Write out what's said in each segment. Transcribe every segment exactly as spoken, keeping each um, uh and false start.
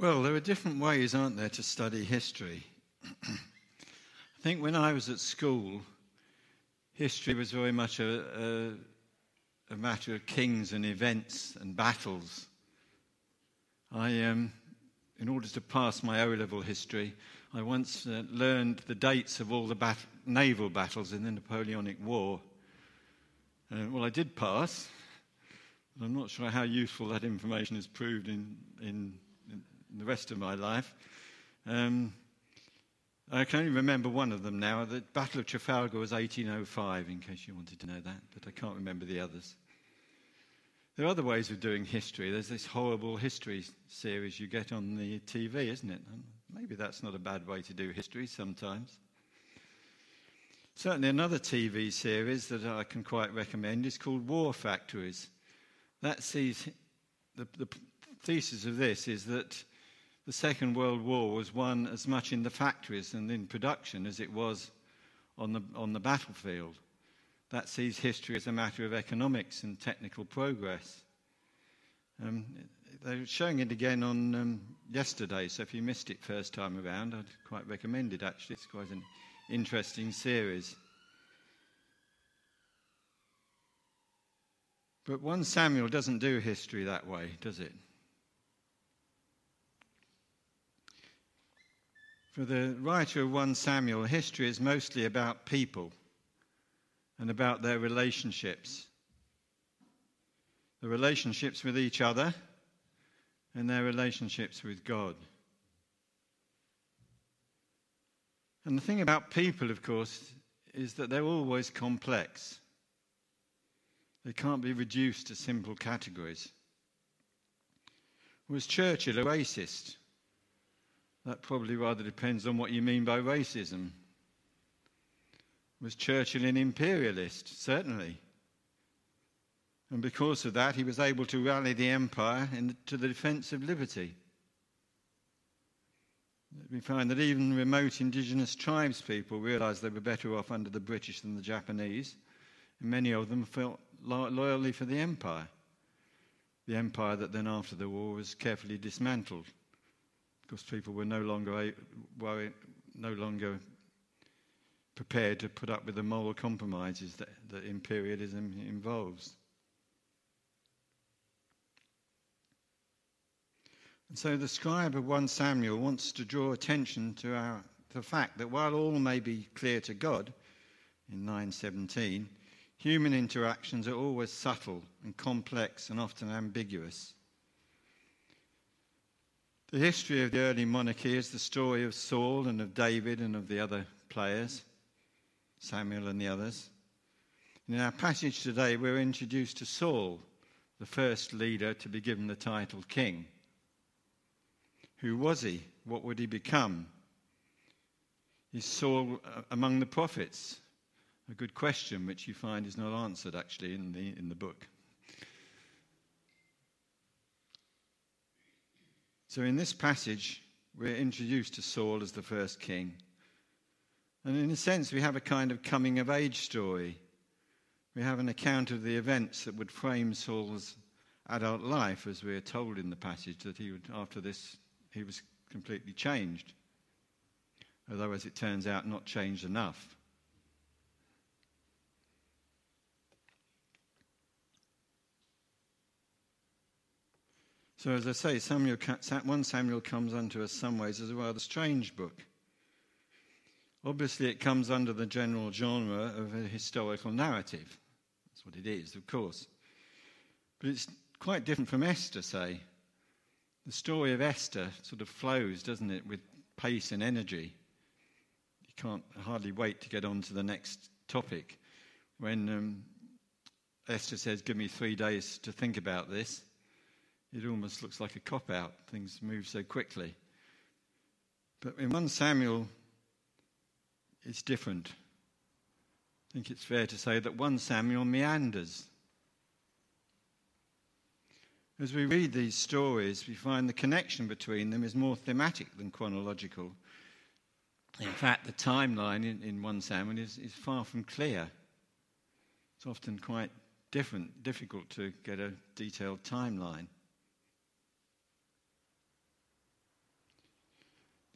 Well, there are different ways, aren't there, to study history. I think when I was at school, history was very much a, a, a matter of kings and events and battles. I, um, in order to pass my O-level history, I once uh, learned the dates of all the bat- naval battles in the Napoleonic War. Uh, well, I did pass. I'm not sure how useful that information has proved in, in, in the rest of my life. Um, I can only remember one of them now. The Battle of Trafalgar was eighteen oh five, in case you wanted to know that, but I can't remember the others. There are other ways of doing history. There's this horrible history series you get on the T V, isn't it? And maybe that's not a bad way to do history sometimes. Certainly another T V series that I can quite recommend is called War Factories. That sees the, the thesis of this is that the Second World War was won as much in the factories and in production as it was on the on the battlefield. That sees history as a matter of economics and technical progress. Um, they're showing it again on um, yesterday, so if you missed it first time around, I'd quite recommend it, actually. It's quite an interesting series. But First Samuel doesn't do history that way, does it? For the writer of First Samuel, history is mostly about people and about their relationships. The relationships with each other and their relationships with God. And the thing about people, of course, is that they're always complex. They can't be reduced to simple categories. Was Churchill a racist? That probably rather depends on what you mean by racism. Was Churchill an imperialist? Certainly. And because of that, he was able to rally the empire in, to the defence of liberty. We find that even remote indigenous tribes people realised they were better off under the British than the Japanese, and many of them felt lo- loyally for the empire. The empire that then after the war was carefully dismantled, because people were no longer a- worried, no longer... prepared to put up with the moral compromises that, that imperialism involves. And so the scribe of First Samuel wants to draw attention to, our, to the fact that while all may be clear to God, in nine seventeen, human interactions are always subtle and complex and often ambiguous. The history of the early monarchy is the story of Saul and of David and of the other players, Samuel and the others. In our passage today, we're introduced to Saul, the first leader to be given the title king. Who was he? What would he become? Is Saul among the prophets? A good question, which you find is not answered, actually, in the in the book. So in this passage, we're introduced to Saul as the first king. And in a sense, we have a kind of coming-of-age story. We have an account of the events that would frame Saul's adult life, as we are told in the passage, that he would, after this, he was completely changed. Although, as it turns out, not changed enough. So, as I say, Samuel, First Samuel comes unto us, some ways, as a rather strange book. Obviously, it comes under the general genre of a historical narrative. That's what it is, of course. But it's quite different from Esther, say. The story of Esther sort of flows, doesn't it, with pace and energy. You can't hardly wait to get on to the next topic. When um, Esther says, give me three days to think about this, it almost looks like a cop-out. Things move so quickly. But in First Samuel... it's different. I think it's fair to say that First Samuel meanders. As we read these stories, we find the connection between them is more thematic than chronological. In fact, the timeline in, in First Samuel is, is far from clear. It's often quite different, difficult to get a detailed timeline.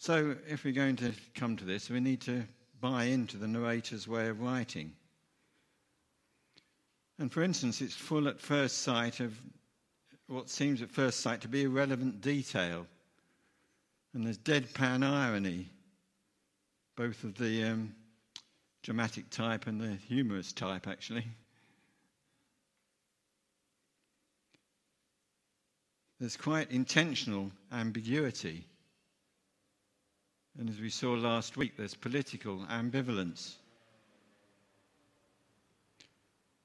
So if we're going to come to this, we need to buy into the narrator's way of writing. And for instance, it's full at first sight of what seems at first sight to be irrelevant detail. And there's deadpan irony, both of the um, dramatic type and the humorous type, actually. There's quite intentional ambiguity. And as we saw last week, there's political ambivalence.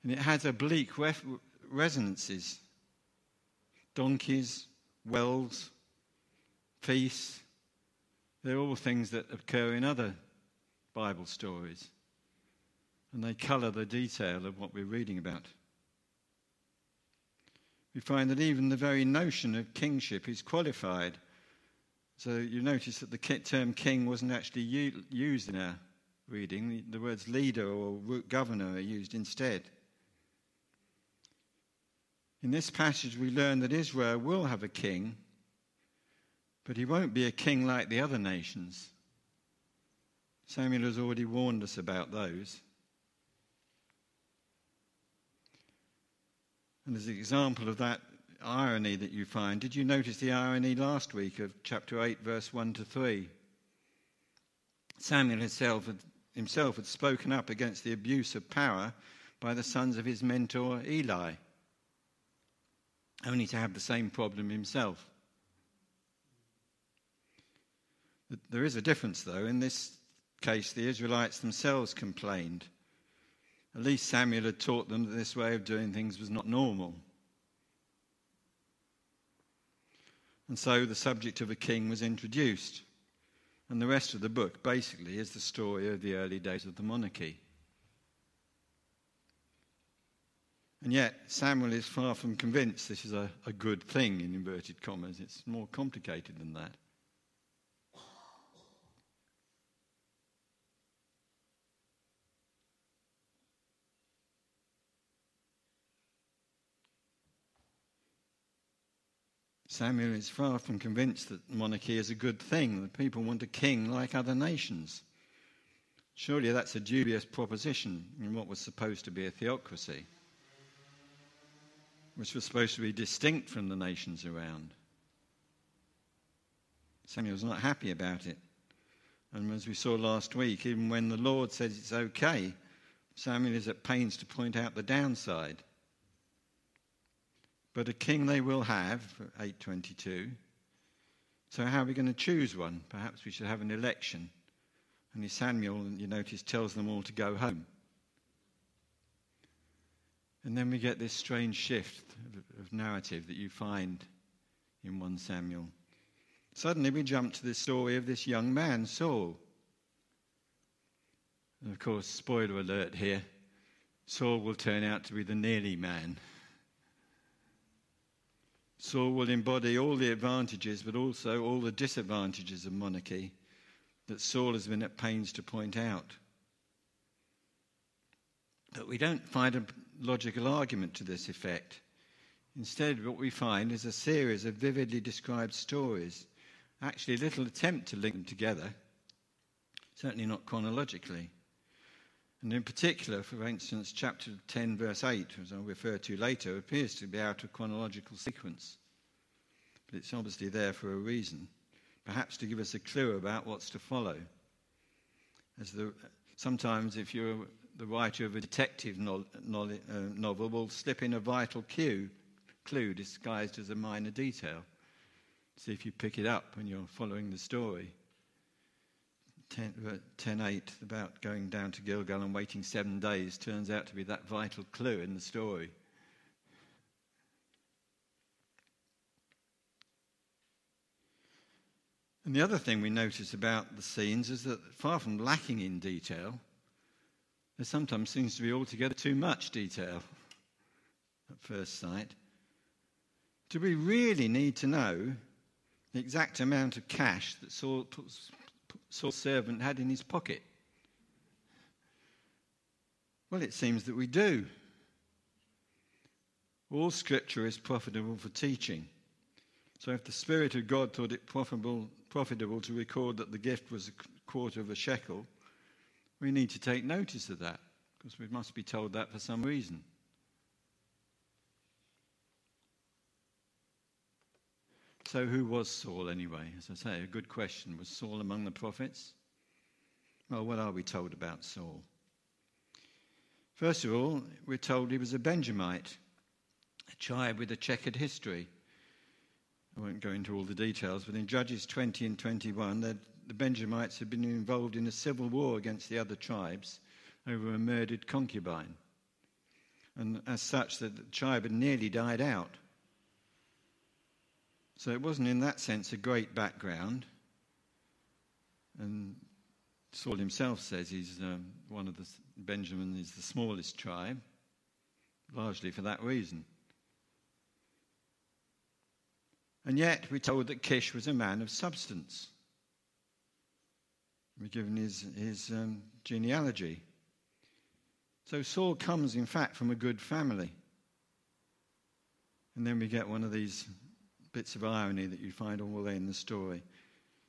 And it has oblique ref- resonances. Donkeys, wells, feasts. They're all things that occur in other Bible stories. And they colour the detail of what we're reading about. We find that even the very notion of kingship is qualified. So you notice that the term king wasn't actually u- used in our reading. The, the words leader or governor are used instead. In this passage we learn that Israel will have a king, but he won't be a king like the other nations. Samuel has already warned us about those. And as an example of that irony that you find, did you notice the irony last week of chapter eight, verse one to three? Samuel himself had, himself had spoken up against the abuse of power by the sons of his mentor Eli, only to have the same problem himself. There is a difference, though. In this case, the Israelites themselves complained. At least Samuel had taught them that this way of doing things was not normal. And so the subject of a king was introduced. And the rest of the book, basically, is the story of the early days of the monarchy. And yet, Samuel is far from convinced this is a, a good thing, in inverted commas. It's more complicated than that. Samuel is far from convinced that monarchy is a good thing, that people want a king like other nations. Surely that's a dubious proposition in what was supposed to be a theocracy, which was supposed to be distinct from the nations around. Samuel's not happy about it. And as we saw last week, even when the Lord says it's okay, Samuel is at pains to point out the downside. But a king they will have, eight twenty-two. So how are we going to choose one? Perhaps we should have an election. And Samuel, you notice, tells them all to go home. And then we get this strange shift of narrative that you find in First Samuel. Suddenly we jump to the story of this young man, Saul. And of course, spoiler alert here, Saul will turn out to be the nearly man. Saul will embody all the advantages, but also all the disadvantages of monarchy that Saul has been at pains to point out. But we don't find a logical argument to this effect. Instead, what we find is a series of vividly described stories, actually little attempt to link them together, certainly not chronologically. And in particular, for instance, chapter ten, verse eight, as I'll refer to later, appears to be out of chronological sequence. But it's obviously there for a reason, perhaps to give us a clue about what's to follow. As the, sometimes, if you're the writer of a detective no, no, uh, novel, will slip in a vital cue, clue disguised as a minor detail. See if you pick it up when you're following the story. ten eight, about going down to Gilgal and waiting seven days, turns out to be that vital clue in the story. And the other thing we notice about the scenes is that far from lacking in detail, there sometimes seems to be altogether too much detail at first sight. Do we really need to know the exact amount of cash that Saul puts Saul's servant had in his pocket? Well, it seems that we do. All scripture is profitable for teaching, So if the Spirit of God thought it profitable, profitable to record that the gift was a quarter of a shekel, we need to take notice of that, because we must be told that for some reason. So who was Saul anyway? As I say, a good question. Was Saul among the prophets? Well, what are we told about Saul? First of all, we're told he was a Benjamite, a tribe with a checkered history. I won't go into all the details, but in Judges twenty and twenty-one, the Benjamites had been involved in a civil war against the other tribes over a murdered concubine. And as such, the tribe had nearly died out. So it wasn't in that sense a great background. And Saul himself says he's um, one of the, Benjamin is the smallest tribe, largely for that reason. And yet we're told that Kish was a man of substance. We're given his, his um, genealogy. So Saul comes, in fact, from a good family. And then we get one of these bits of irony that you find all the way in the story.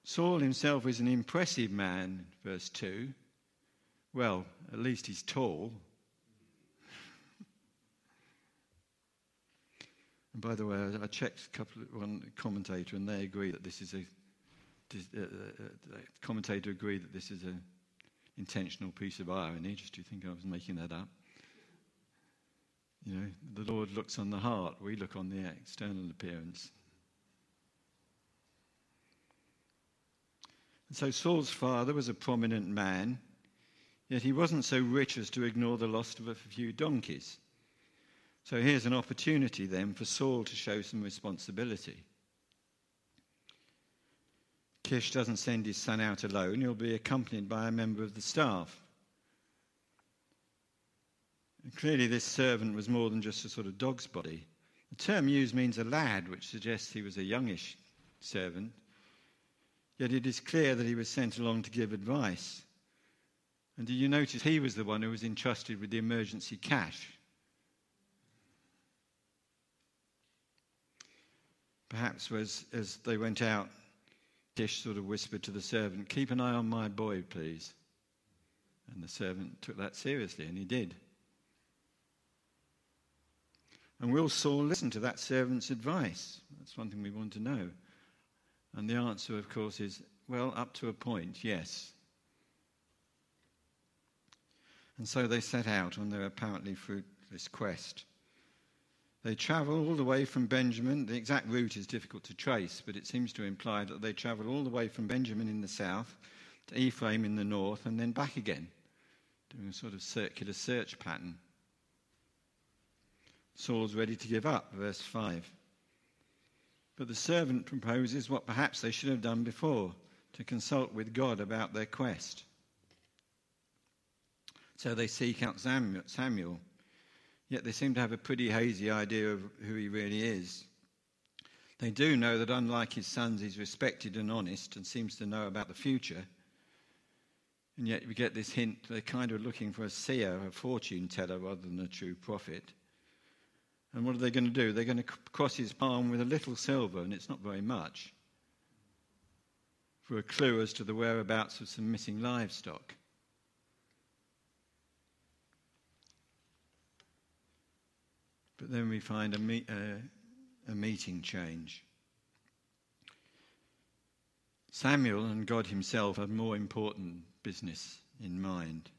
Saul himself is an impressive man, verse two. Well, at least he's tall. And by the way, I checked a couple of, one commentator, and they agree that this is a, a, a, a commentator agreed that this is an intentional piece of irony. Just do you think I was making that up? You know, the Lord looks on the heart. We look on the external appearance. And so Saul's father was a prominent man, yet he wasn't so rich as to ignore the loss of a few donkeys. So here's an opportunity then for Saul to show some responsibility. Kish doesn't send his son out alone. He'll be accompanied by a member of the staff. And clearly this servant was more than just a sort of dog's body. The term used means a lad, which suggests he was a youngish servant. Yet it is clear that he was sent along to give advice. And do you notice he was the one who was entrusted with the emergency cash? Perhaps as, as they went out, Kish sort of whispered to the servant, "Keep an eye on my boy, please." And the servant took that seriously, and he did. And will Saul listen to that servant's advice? That's one thing we want to know. And the answer, of course, is, well, up to a point, yes. And so they set out on their apparently fruitless quest. They travel all the way from Benjamin. The exact route is difficult to trace, but it seems to imply that they travel all the way from Benjamin in the south to Ephraim in the north and then back again, doing a sort of circular search pattern. Saul's ready to give up, verse five. But the servant proposes what perhaps they should have done before, to consult with God about their quest. So they seek out Samuel. Yet they seem to have a pretty hazy idea of who he really is. They do know that unlike his sons, he's respected and honest and seems to know about the future. And yet we get this hint, they're kind of looking for a seer, a fortune teller, rather than a true prophet. And what are they going to do? They're going to cross his palm with a little silver, and it's not very much, for a clue as to the whereabouts of some missing livestock. But then we find a, me- uh, a meeting change. Samuel and God himself had more important business in mind.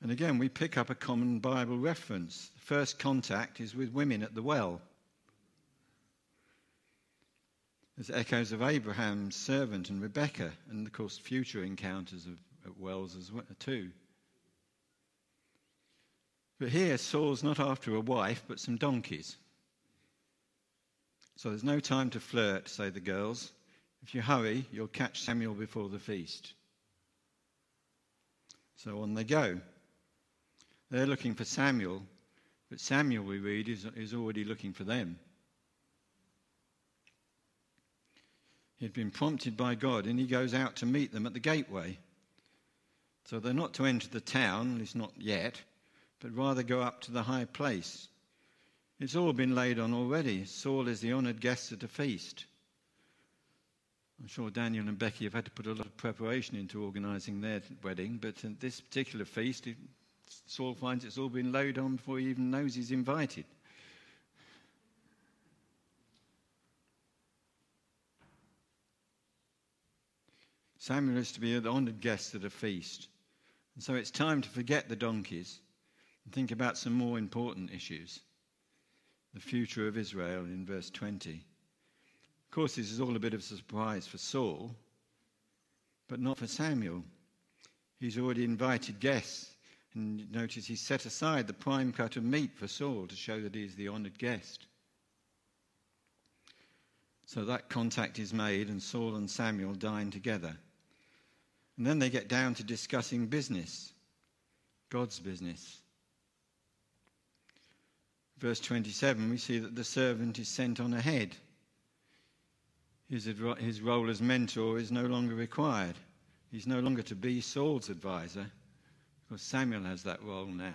And again, we pick up a common Bible reference. The first contact is with women at the well. There's echoes of Abraham's servant and Rebecca, and of course future encounters of, at wells as well, too. But here, Saul's not after a wife, but some donkeys. So there's no time to flirt, say the girls. If you hurry, you'll catch Samuel before the feast. So on they go. They're looking for Samuel, but Samuel, we read, is, is already looking for them. He'd been prompted by God, and he goes out to meet them at the gateway. So they're not to enter the town, at least not yet, but rather go up to the high place. It's all been laid on already. Saul is the honoured guest at the feast. I'm sure Daniel and Becky have had to put a lot of preparation into organising their wedding, but at this particular feast, it, Saul finds it's all been laid on before he even knows he's invited. Samuel is to be the honoured guest at a feast. And so it's time to forget the donkeys and think about some more important issues. The future of Israel in verse twenty. Of course, this is all a bit of a surprise for Saul, but not for Samuel. He's already invited guests, and notice he set aside the prime cut of meat for Saul to show that he is the honoured guest. So that contact is made, and Saul and Samuel dine together. And then they get down to discussing business, God's business. Verse twenty-seven, we see that the servant is sent on ahead. His, adro- his role as mentor is no longer required. He's no longer to be Saul's advisor, because Samuel has that role now.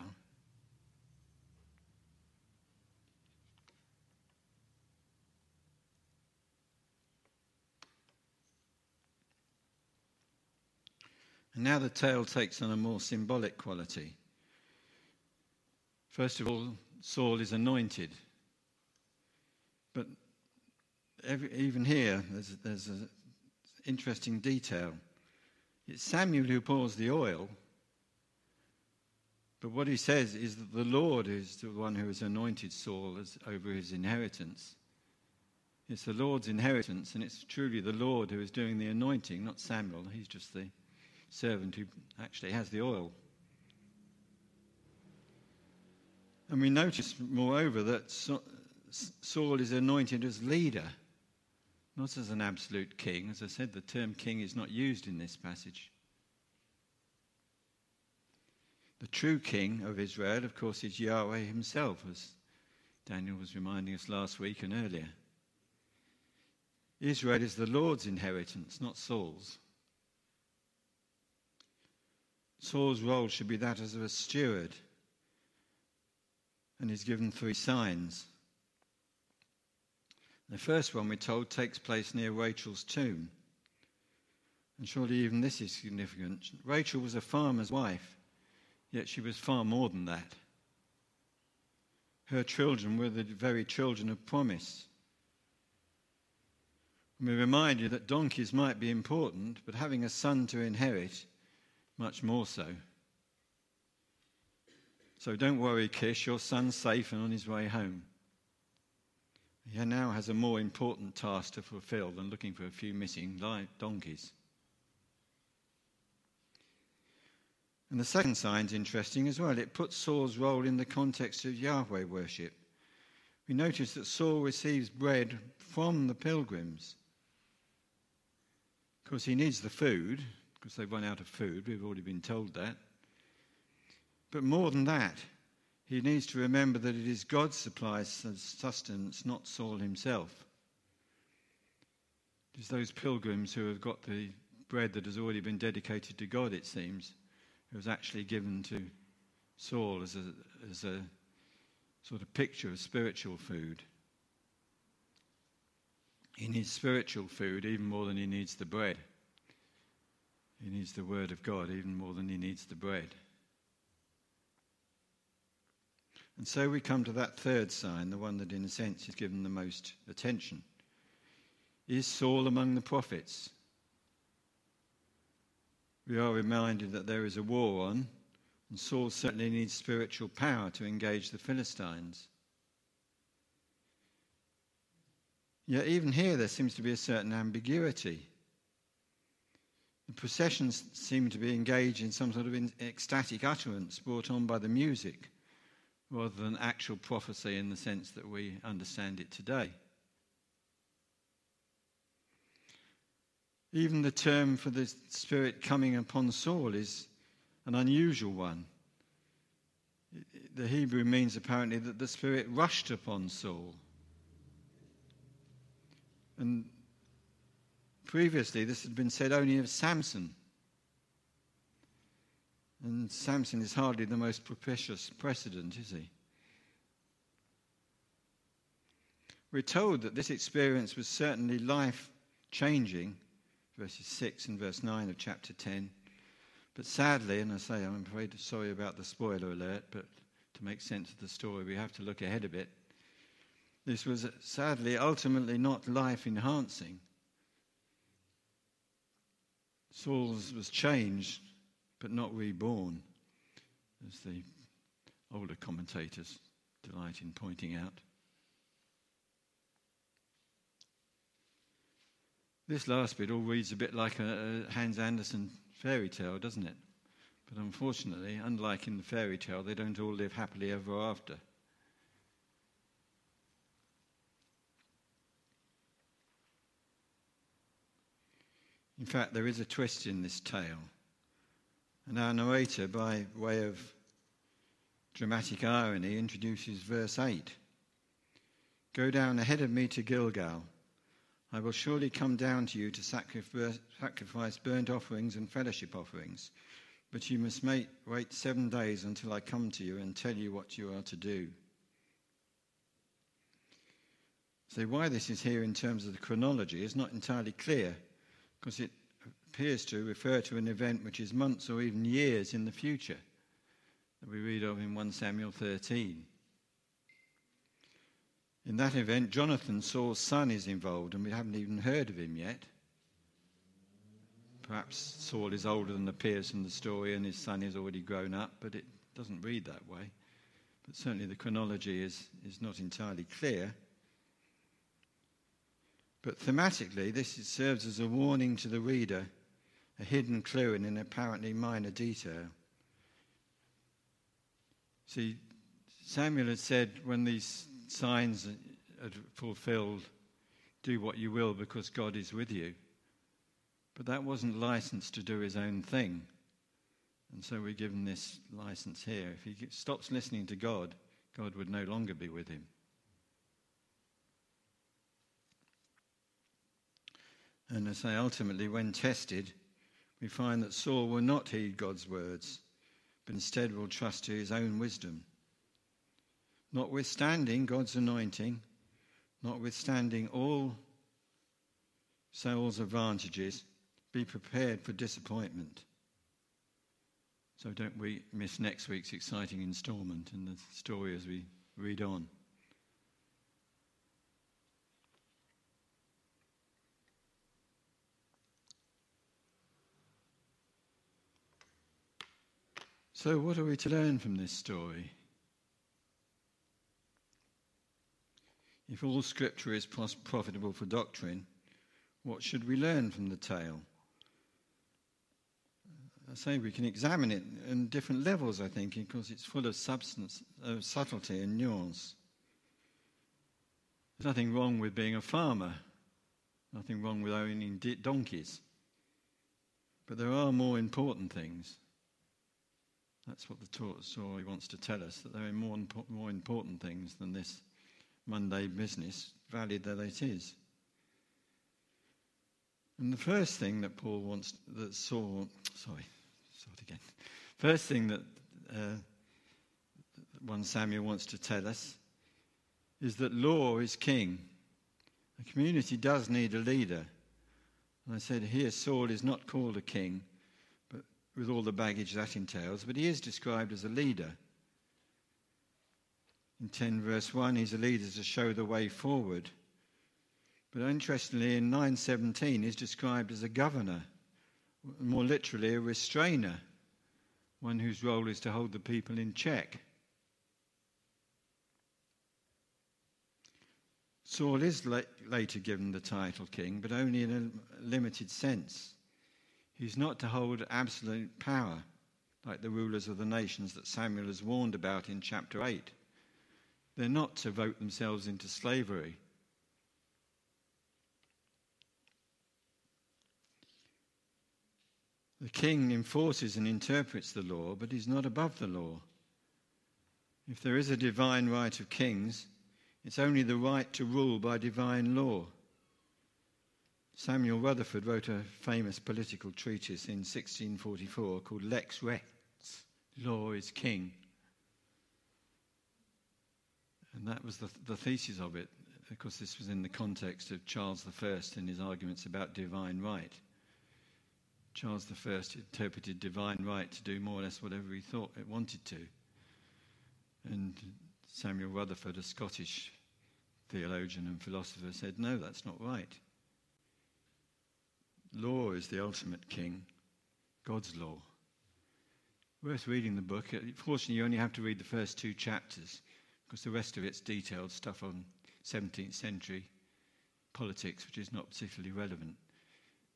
And now the tale takes on a more symbolic quality. First of all, Saul is anointed. But every, even here, there's, there's an interesting detail. It's Samuel who pours the oil, but what he says is that the Lord is the one who has anointed Saul as, over his inheritance. It's the Lord's inheritance, and it's truly the Lord who is doing the anointing, not Samuel. He's just the servant who actually has the oil. And we notice, moreover, that Saul is anointed as leader, not as an absolute king. As I said, the term king is not used in this passage. The true king of Israel, of course, is Yahweh himself, as Daniel was reminding us last week and earlier. Israel is the Lord's inheritance, not Saul's. Saul's role should be that of a steward. And he's given three signs. The first one, we're told, takes place near Rachel's tomb. And surely even this is significant. Rachel was a farmer's wife, yet she was far more than that. Her children were the very children of promise. And we're reminded that donkeys might be important, but having a son to inherit, much more so. So don't worry, Kish, your son's safe and on his way home. He now has a more important task to fulfill than looking for a few missing donkeys. And the second sign's interesting as well. It puts Saul's role in the context of Yahweh worship. We notice that Saul receives bread from the pilgrims. Of course, he needs the food, because they've run out of food. We've already been told that. But more than that, he needs to remember that it is God supplies sustenance, not Saul himself. It is those pilgrims who have got the bread that has already been dedicated to God, it seems, who was actually given to Saul as a, as a sort of picture of spiritual food. He needs spiritual food even more than he needs the bread. He needs the word of God even more than he needs the bread. And so we come to that third sign, the one that in a sense is given the most attention. Is Saul among the prophets? We are reminded that there is a war on, and Saul certainly needs spiritual power to engage the Philistines. Yet even here there seems to be a certain ambiguity. The processions seem to be engaged in some sort of ecstatic utterance brought on by the music, rather than actual prophecy in the sense that we understand it today. Even the term for the Spirit coming upon Saul is an unusual one. The Hebrew means apparently that the Spirit rushed upon Saul. And previously this had been said only of Samson. And Samson is hardly the most propitious precedent, is he? We're told that this experience was certainly life-changing, verses six and verse nine of chapter ten. But sadly, and I say I'm afraid, sorry about the spoiler alert, but to make sense of the story, we have to look ahead a bit. This was sadly, ultimately not life-enhancing. Saul's was changed, but not reborn, as the older commentators delight in pointing out. This last bit all reads a bit like a, a Hans Andersen fairy tale, doesn't it? But unfortunately, unlike in the fairy tale, they don't all live happily ever after. In fact, there is a twist in this tale. And our narrator, by way of dramatic irony, introduces verse eight. "Go down ahead of me to Gilgal. I will surely come down to you to sacrifice burnt offerings and fellowship offerings, but you must make, wait seven days until I come to you and tell you what you are to do." So why this is here in terms of the chronology is not entirely clear, because it appears to refer to an event which is months or even years in the future that we read of in First Samuel thirteen. In that event, Jonathan, Saul's son, is involved, and we haven't even heard of him yet. Perhaps Saul is older than appears in the story and his son is already grown up, but it doesn't read that way. But certainly the chronology is, is not entirely clear. But thematically, this serves as a warning to the reader, a hidden clue in an apparently minor detail. See, Samuel had said when these signs are fulfilled, do what you will because God is with you. But that wasn't license to do his own thing. And so we're given this license here. If he stops listening to God, God would no longer be with him. And I say, ultimately, when tested, we find that Saul will not heed God's words, but instead will trust to his own wisdom. Notwithstanding God's anointing, notwithstanding all Saul's advantages, be prepared for disappointment. So don't we miss next week's exciting instalment in the story as we read on. So what are we to learn from this story? If all scripture is profitable for doctrine, what should we learn from the tale? I say we can examine it on different levels, I think, because it's full of substance, of subtlety and nuance. There's nothing wrong with being a farmer, nothing wrong with owning donkeys. But there are more important things. That's what the story wants to tell us, that there are more, more important things than this Monday business, valid that it is. And the first thing that Paul wants, that Saul, sorry, start again. First thing that uh, First Samuel wants to tell us is that law is king. A community does need a leader. And I said here Saul is not called a king, but with all the baggage that entails, but he is described as a leader. In ten verse one, he's a leader to show the way forward. But interestingly, in nine seventeen, he's described as a governor, more literally a restrainer, one whose role is to hold the people in check. Saul is la- later given the title king, but only in a limited sense. He's not to hold absolute power, like the rulers of the nations that Samuel has warned about in chapter eight. They're not to vote themselves into slavery. The king enforces and interprets the law, but he's not above the law. If there is a divine right of kings, it's only the right to rule by divine law. Samuel Rutherford wrote a famous political treatise in sixteen forty-four called Lex Rex, Law is King. And that was the, the thesis of it. A because this was in the context of Charles the First and his arguments about divine right. Charles the First interpreted divine right to do more or less whatever he thought it wanted to. And Samuel Rutherford, a Scottish theologian and philosopher, said, no, that's not right. Law is the ultimate king, God's law. Worth reading the book. Fortunately, you only have to read the first two chapters, because the rest of it's detailed stuff on seventeenth century politics, which is not particularly relevant.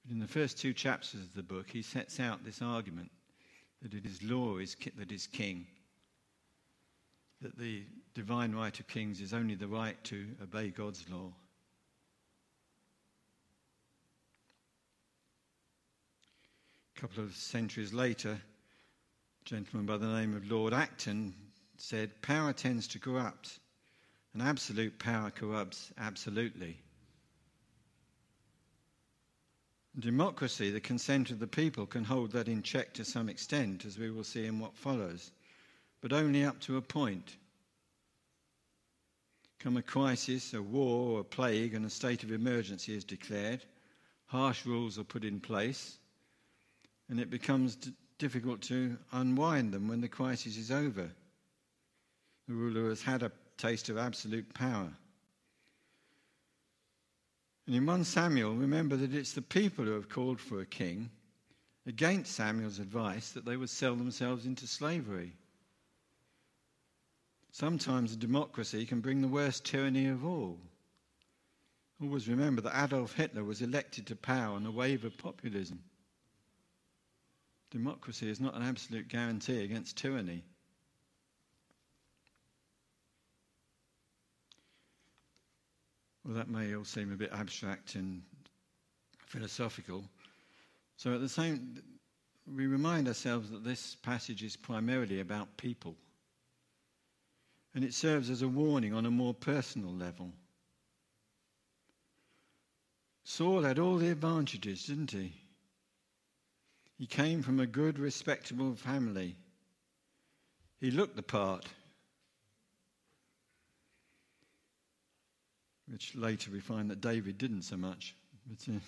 But in the first two chapters of the book, he sets out this argument that it is law is ki- that is king, that the divine right of kings is only the right to obey God's law. A couple of centuries later, a gentleman by the name of Lord Acton said, power tends to corrupt, and absolute power corrupts absolutely. In democracy, the consent of the people can hold that in check to some extent, as we will see in what follows, but only up to a point. Come a crisis, a war, or a plague, and a state of emergency is declared. Harsh rules are put in place, and it becomes d- difficult to unwind them when the crisis is over. The ruler has had a taste of absolute power. And in First Samuel, remember that it's the people who have called for a king, against Samuel's advice that they would sell themselves into slavery. Sometimes a democracy can bring the worst tyranny of all. Always remember that Adolf Hitler was elected to power on a wave of populism. Democracy is not an absolute guarantee against tyranny. Well, that may all seem a bit abstract and philosophical. So at the same, we remind ourselves that this passage is primarily about people. And it serves as a warning on a more personal level. Saul had all the advantages, didn't he? He came from a good, respectable family. He looked the part, which later we find that David didn't so much. But uh,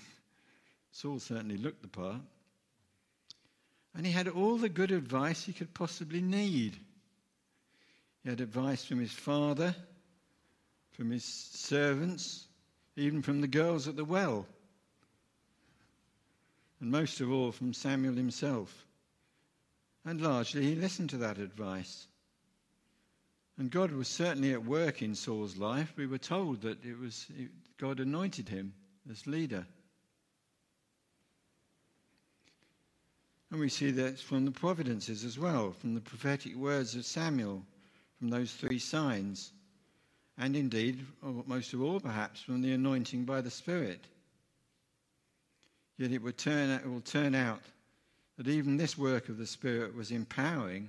Saul certainly looked the part. And he had all the good advice he could possibly need. He had advice from his father, from his servants, even from the girls at the well. And most of all from Samuel himself. And largely he listened to that advice. And God was certainly at work in Saul's life. We were told that it was God anointed him as leader. And we see that from the providences as well, from the prophetic words of Samuel, from those three signs, and indeed, most of all perhaps, from the anointing by the Spirit. Yet it will turn, it will turn out that even this work of the Spirit was empowering,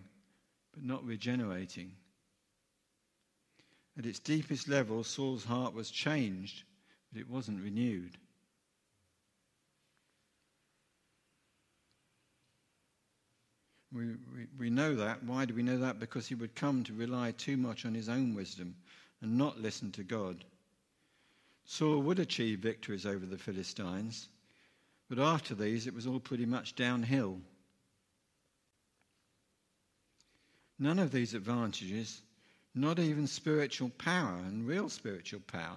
but not regenerating. At its deepest level, Saul's heart was changed, but it wasn't renewed. We, we we know that. Why do we know that? Because he would come to rely too much on his own wisdom and not listen to God. Saul would achieve victories over the Philistines, but after these it was all pretty much downhill. None of these advantages, not even spiritual power and real spiritual power,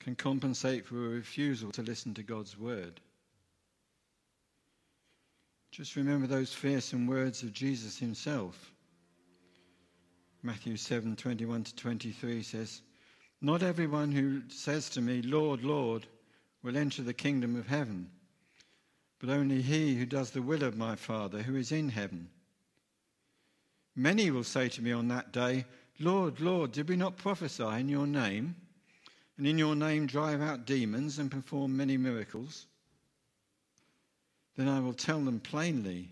can compensate for a refusal to listen to God's word. Just remember those fearsome words of Jesus himself. Matthew seven, twenty-one to twenty-three says, not everyone who says to me, Lord, Lord, will enter the kingdom of heaven, but only he who does the will of my Father who is in heaven. Many will say to me on that day, Lord, Lord, did we not prophesy in your name, and in your name drive out demons and perform many miracles? Then I will tell them plainly,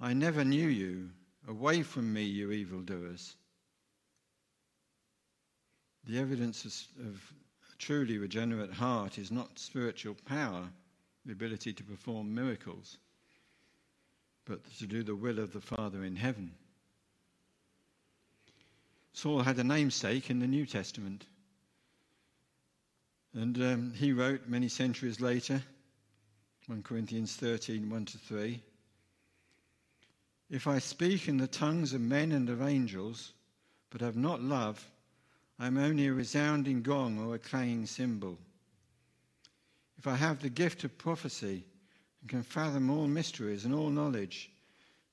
I never knew you. Away from me, you evildoers. The evidence of, of a truly regenerate heart is not spiritual power, the ability to perform miracles, but to do the will of the Father in heaven. Saul had a namesake in the New Testament, And um, he wrote many centuries later, First Corinthians thirteen, one to three, "If I speak in the tongues of men and of angels, but have not love, I am only a resounding gong or a clanging cymbal. If I have the gift of prophecy and can fathom all mysteries and all knowledge,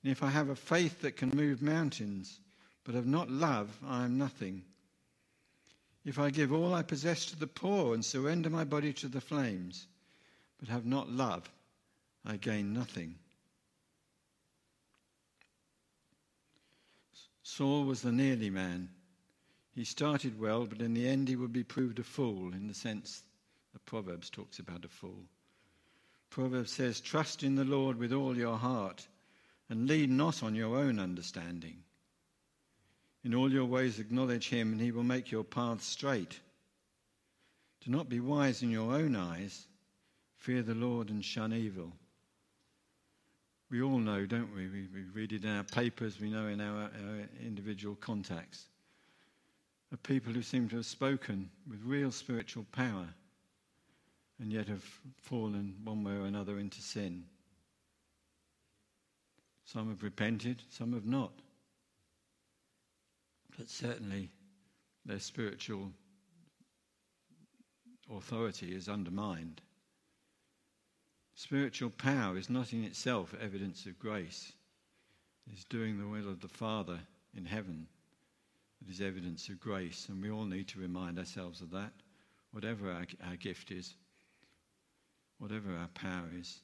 and if I have a faith that can move mountains, but have not love, I am nothing. If I give all I possess to the poor and surrender my body to the flames, but have not love, I gain nothing." Saul was the nearly man. He started well, but in the end he would be proved a fool, in the sense that Proverbs talks about a fool. Proverbs says, "Trust in the Lord with all your heart, and lean not on your own understanding. In all your ways acknowledge him, and he will make your path straight. Do not be wise in your own eyes. Fear the Lord and shun evil." We all know, don't we? We, we read it in our papers, we know in our, our individual contacts, of people who seem to have spoken with real spiritual power and yet have fallen one way or another into sin. Some have repented, some have not. But certainly their spiritual authority is undermined. Spiritual power is not in itself evidence of grace. It is doing the will of the Father in heaven that is evidence of grace, and we all need to remind ourselves of that, whatever our, our gift is, whatever our power is.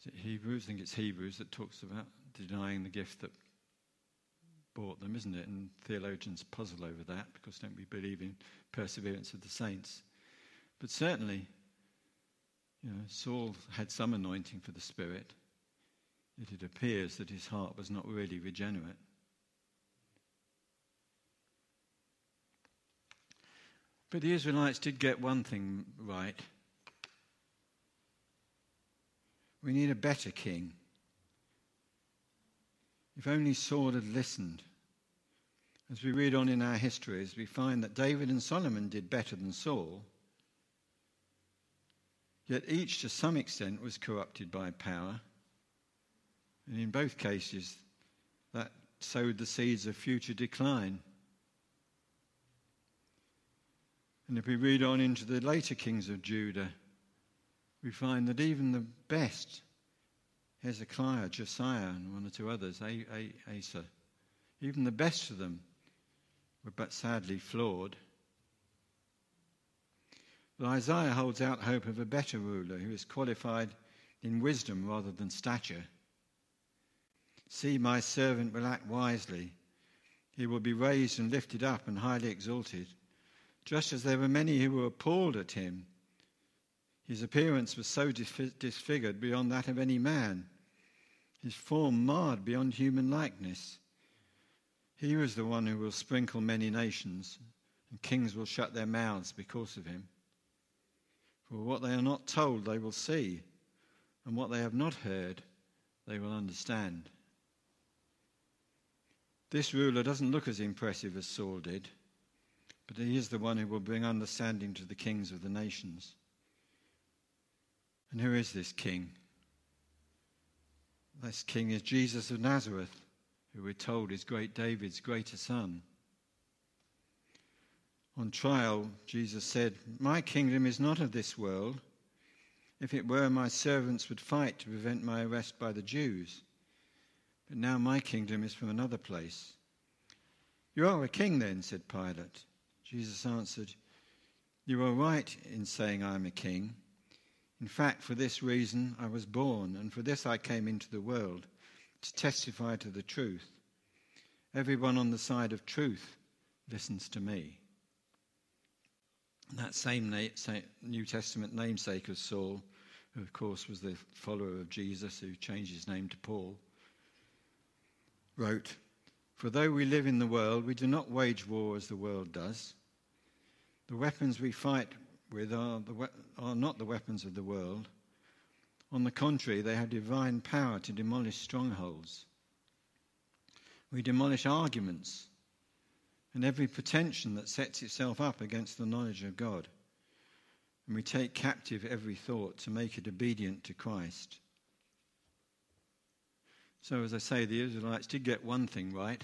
Is it Hebrews? I think it's Hebrews that talks about denying the gift that bought them, isn't it? And theologians puzzle over that, because don't we believe in perseverance of the saints? But certainly, you know, Saul had some anointing for the Spirit, yet it appears that his heart was not really regenerate. But the Israelites did get one thing right. We need a better king. If only Saul had listened. As we read on in our histories, we find that David and Solomon did better than Saul, yet each to some extent was corrupted by power, and in both cases that sowed the seeds of future decline. And if we read on into the later kings of Judah, we find that even the best, Hezekiah, Josiah, and one or two others, Asa, even the best of them were but sadly flawed. But Isaiah holds out hope of a better ruler who is qualified in wisdom rather than stature. "See, my servant will act wisely. He will be raised and lifted up and highly exalted. Just as there were many who were appalled at him, his appearance was so disfigured beyond that of any man, his form marred beyond human likeness. He was the one who will sprinkle many nations, and kings will shut their mouths because of him. For what they are not told they will see, and what they have not heard they will understand." This ruler doesn't look as impressive as Saul did, but he is the one who will bring understanding to the kings of the nations. And who is this king? This king is Jesus of Nazareth, who we're told is great David's greater son. On trial, Jesus said, "My kingdom is not of this world. If it were, my servants would fight to prevent my arrest by the Jews. But now my kingdom is from another place." "You are a king then," said Pilate. Jesus answered, "You are right in saying I am a king. In fact, for this reason I was born, and for this I came into the world, to testify to the truth. Everyone on the side of truth listens to me." And that same na- New Testament namesake of Saul, who of course was the follower of Jesus, who changed his name to Paul, wrote, "For though we live in the world, we do not wage war as the world does. The weapons we fight with are, the we- are not the weapons of the world. On the contrary, they have divine power to demolish strongholds. We demolish arguments and every pretension that sets itself up against the knowledge of God, and we take captive every thought to make it obedient to Christ. So as I say, the Israelites did get one thing right.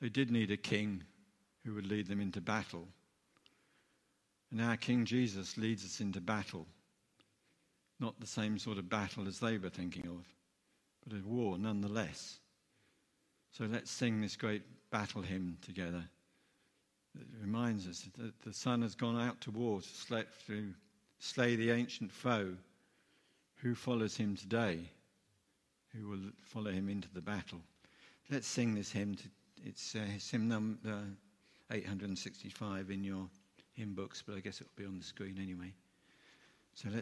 They did need a king who would lead them into battle. And our King Jesus leads us into battle. Not the same sort of battle as they were thinking of, but a war nonetheless. So let's sing this great battle hymn together. It reminds us that the Son has gone out to war to slay, to slay the ancient foe. Who follows him today? Who will follow him into the battle? Let's sing this hymn. To, it's, uh, it's hymn number eight hundred sixty-five in your hymn books, but I guess it'll be on the screen anyway. So let's